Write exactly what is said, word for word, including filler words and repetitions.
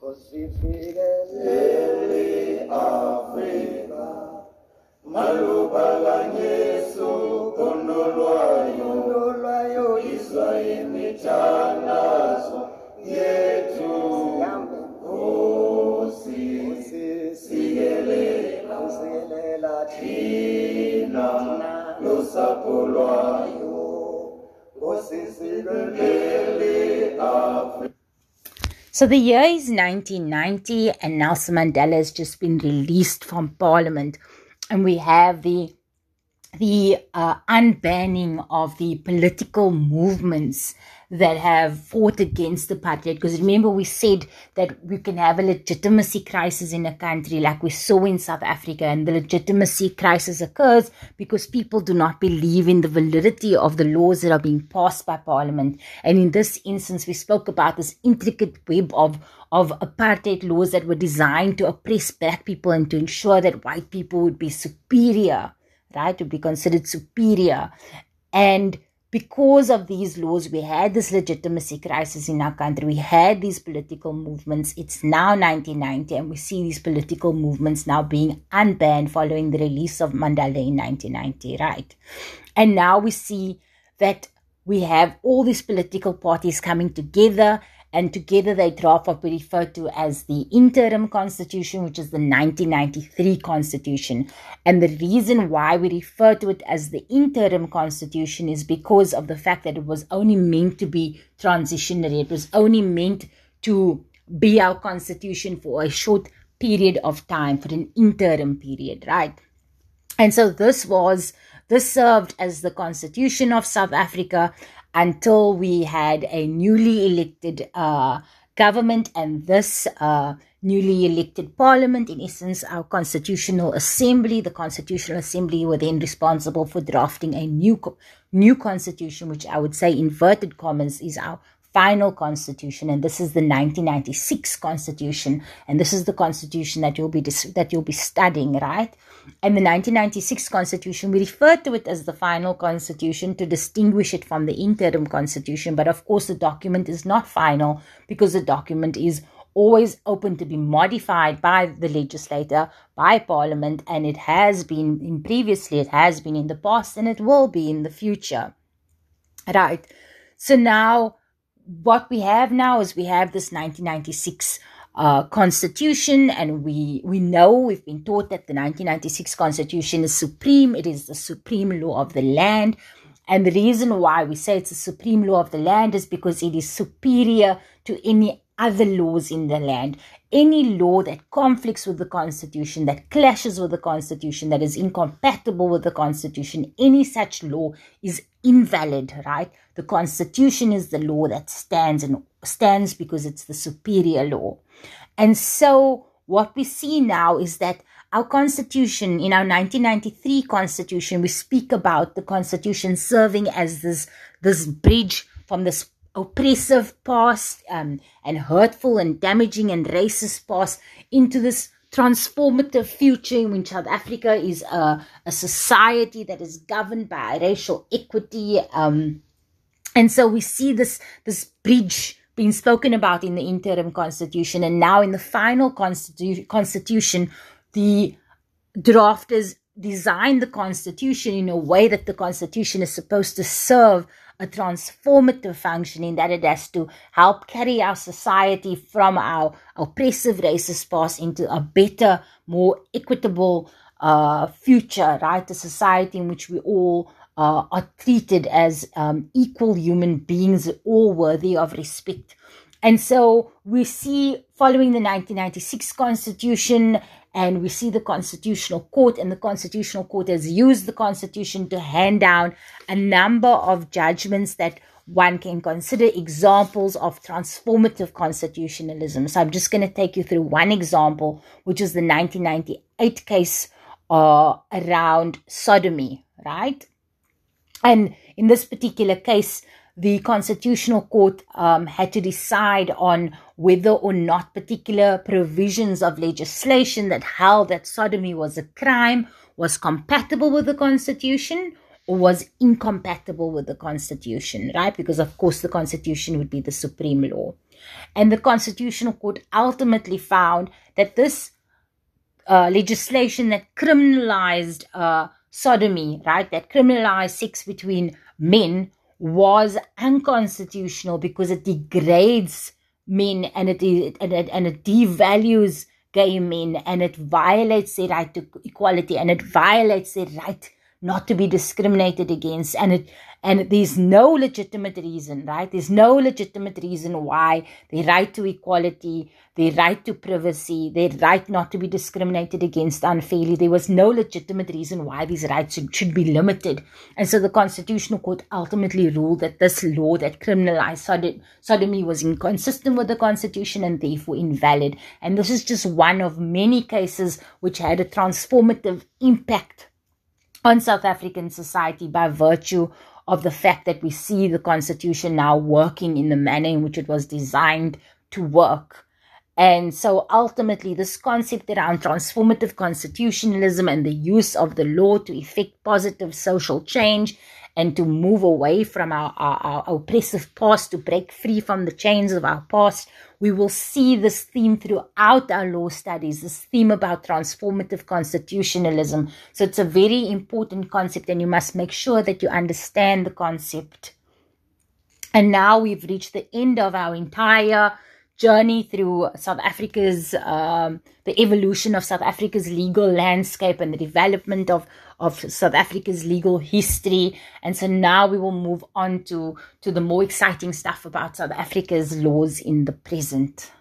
For see freedom, Early Africa, Malubala Yesu, Kondolwayo, Israel, Mitanazo, Yetu, Osi, Sielela, Sielela, Tina, Lusapolwayo, Osi, Early Africa. So the year is nineteen ninety and Nelson Mandela has just been released from Parliament, and we have the the uh, unbanning of the political movements that have fought against apartheid. Because remember, we said that we can have a legitimacy crisis in a country like we saw in South Africa, and the legitimacy crisis occurs because people do not believe in the validity of the laws that are being passed by Parliament. And in this instance, we spoke about this intricate web of of apartheid laws that were designed to oppress black people and to ensure that white people would be superior, right, to be considered superior. And because of these laws, we had this legitimacy crisis in our country. We had these political movements. It's now nineteen ninety, and we see these political movements now being unbanned following the release of Mandela in nineteen ninety, right? And now we see that we have all these political parties coming together, and together they draft what we refer to as the Interim Constitution, which is the nineteen ninety-three Constitution. And the reason why we refer to it as the Interim Constitution is because of the fact that it was only meant to be transitionary. It was only meant to be our constitution for a short period of time, for an interim period, right? And so this was, this served as the Constitution of South Africa until we had a newly elected uh, government, and this uh, newly elected parliament, in essence our Constitutional Assembly, the Constitutional Assembly were then responsible for drafting a new new constitution, which I would say, inverted commas, is our final constitution. And this is the nineteen ninety-six Constitution, and this is the constitution that you'll be dis- that you'll be studying, right? And the nineteen ninety-six Constitution, we refer to it as the final constitution to distinguish it from the interim constitution. But of course, the document is not final, because the document is always open to be modified by the legislator, by parliament, and it has been in previously, it has been in the past, and it will be in the future, right? So now what we have now is we have this nineteen ninety-six uh, Constitution, and we we know, we've been taught that the nineteen ninety-six Constitution is supreme. It is the supreme law of the land. And the reason why we say it's the supreme law of the land is because it is superior to any other laws in the land. Any law that conflicts with the Constitution, that clashes with the Constitution, that is incompatible with the Constitution, any such law is invalid, right? The Constitution is the law that stands, and stands because it's the superior law. And so what we see now is that our Constitution, in our nineteen ninety-three Constitution, we speak about the Constitution serving as this, this bridge from this oppressive past um, and hurtful and damaging and racist past into this transformative future in which South Africa is a, a society that is governed by racial equity. Um, and so we see this, this bridge being spoken about in the interim constitution. And now in the final constitu- constitution, the drafters designed the constitution in a way that the constitution is supposed to serve a transformative function, in that it has to help carry our society from our oppressive racist past into a better, more equitable uh, future, right? A society in which we all uh, are treated as um, equal human beings, all worthy of respect. And so we see, following the nineteen ninety-six Constitution, and we see the Constitutional Court, and the Constitutional Court has used the Constitution to hand down a number of judgments that one can consider examples of transformative constitutionalism. So I'm just going to take you through one example, which is the nineteen ninety-eight case uh, around sodomy, right? And in this particular case, the Constitutional Court um, had to decide on whether or not particular provisions of legislation that held that sodomy was a crime was compatible with the Constitution, was incompatible with the Constitution, right? Because, of course, the Constitution would be the supreme law. And the Constitutional Court ultimately found that this uh, legislation that criminalized uh, sodomy, right, that criminalized sex between men, was unconstitutional because it degrades men and it, and it, and it devalues gay men, and it violates their right to equality, and it violates their right not to be discriminated against, and it and there's no legitimate reason, right? There's no legitimate reason why the right to equality, the right to privacy, the right not to be discriminated against unfairly, there was no legitimate reason why these rights should, should be limited. And so the Constitutional Court ultimately ruled that this law that criminalized sod- sodomy was inconsistent with the Constitution and therefore invalid. And this is just one of many cases which had a transformative impact on South African society by virtue of the fact that we see the Constitution now working in the manner in which it was designed to work. And so ultimately this concept around transformative constitutionalism and the use of the law to effect positive social change and to move away from our, our, our oppressive past, to break free from the chains of our past, we will see this theme throughout our law studies, this theme about transformative constitutionalism. So it's a very important concept, and you must make sure that you understand the concept. And now we've reached the end of our entire journey through South Africa's, um, the evolution of South Africa's legal landscape and the development of, of South Africa's legal history. And so now we will move on to, to the more exciting stuff about South Africa's laws in the present.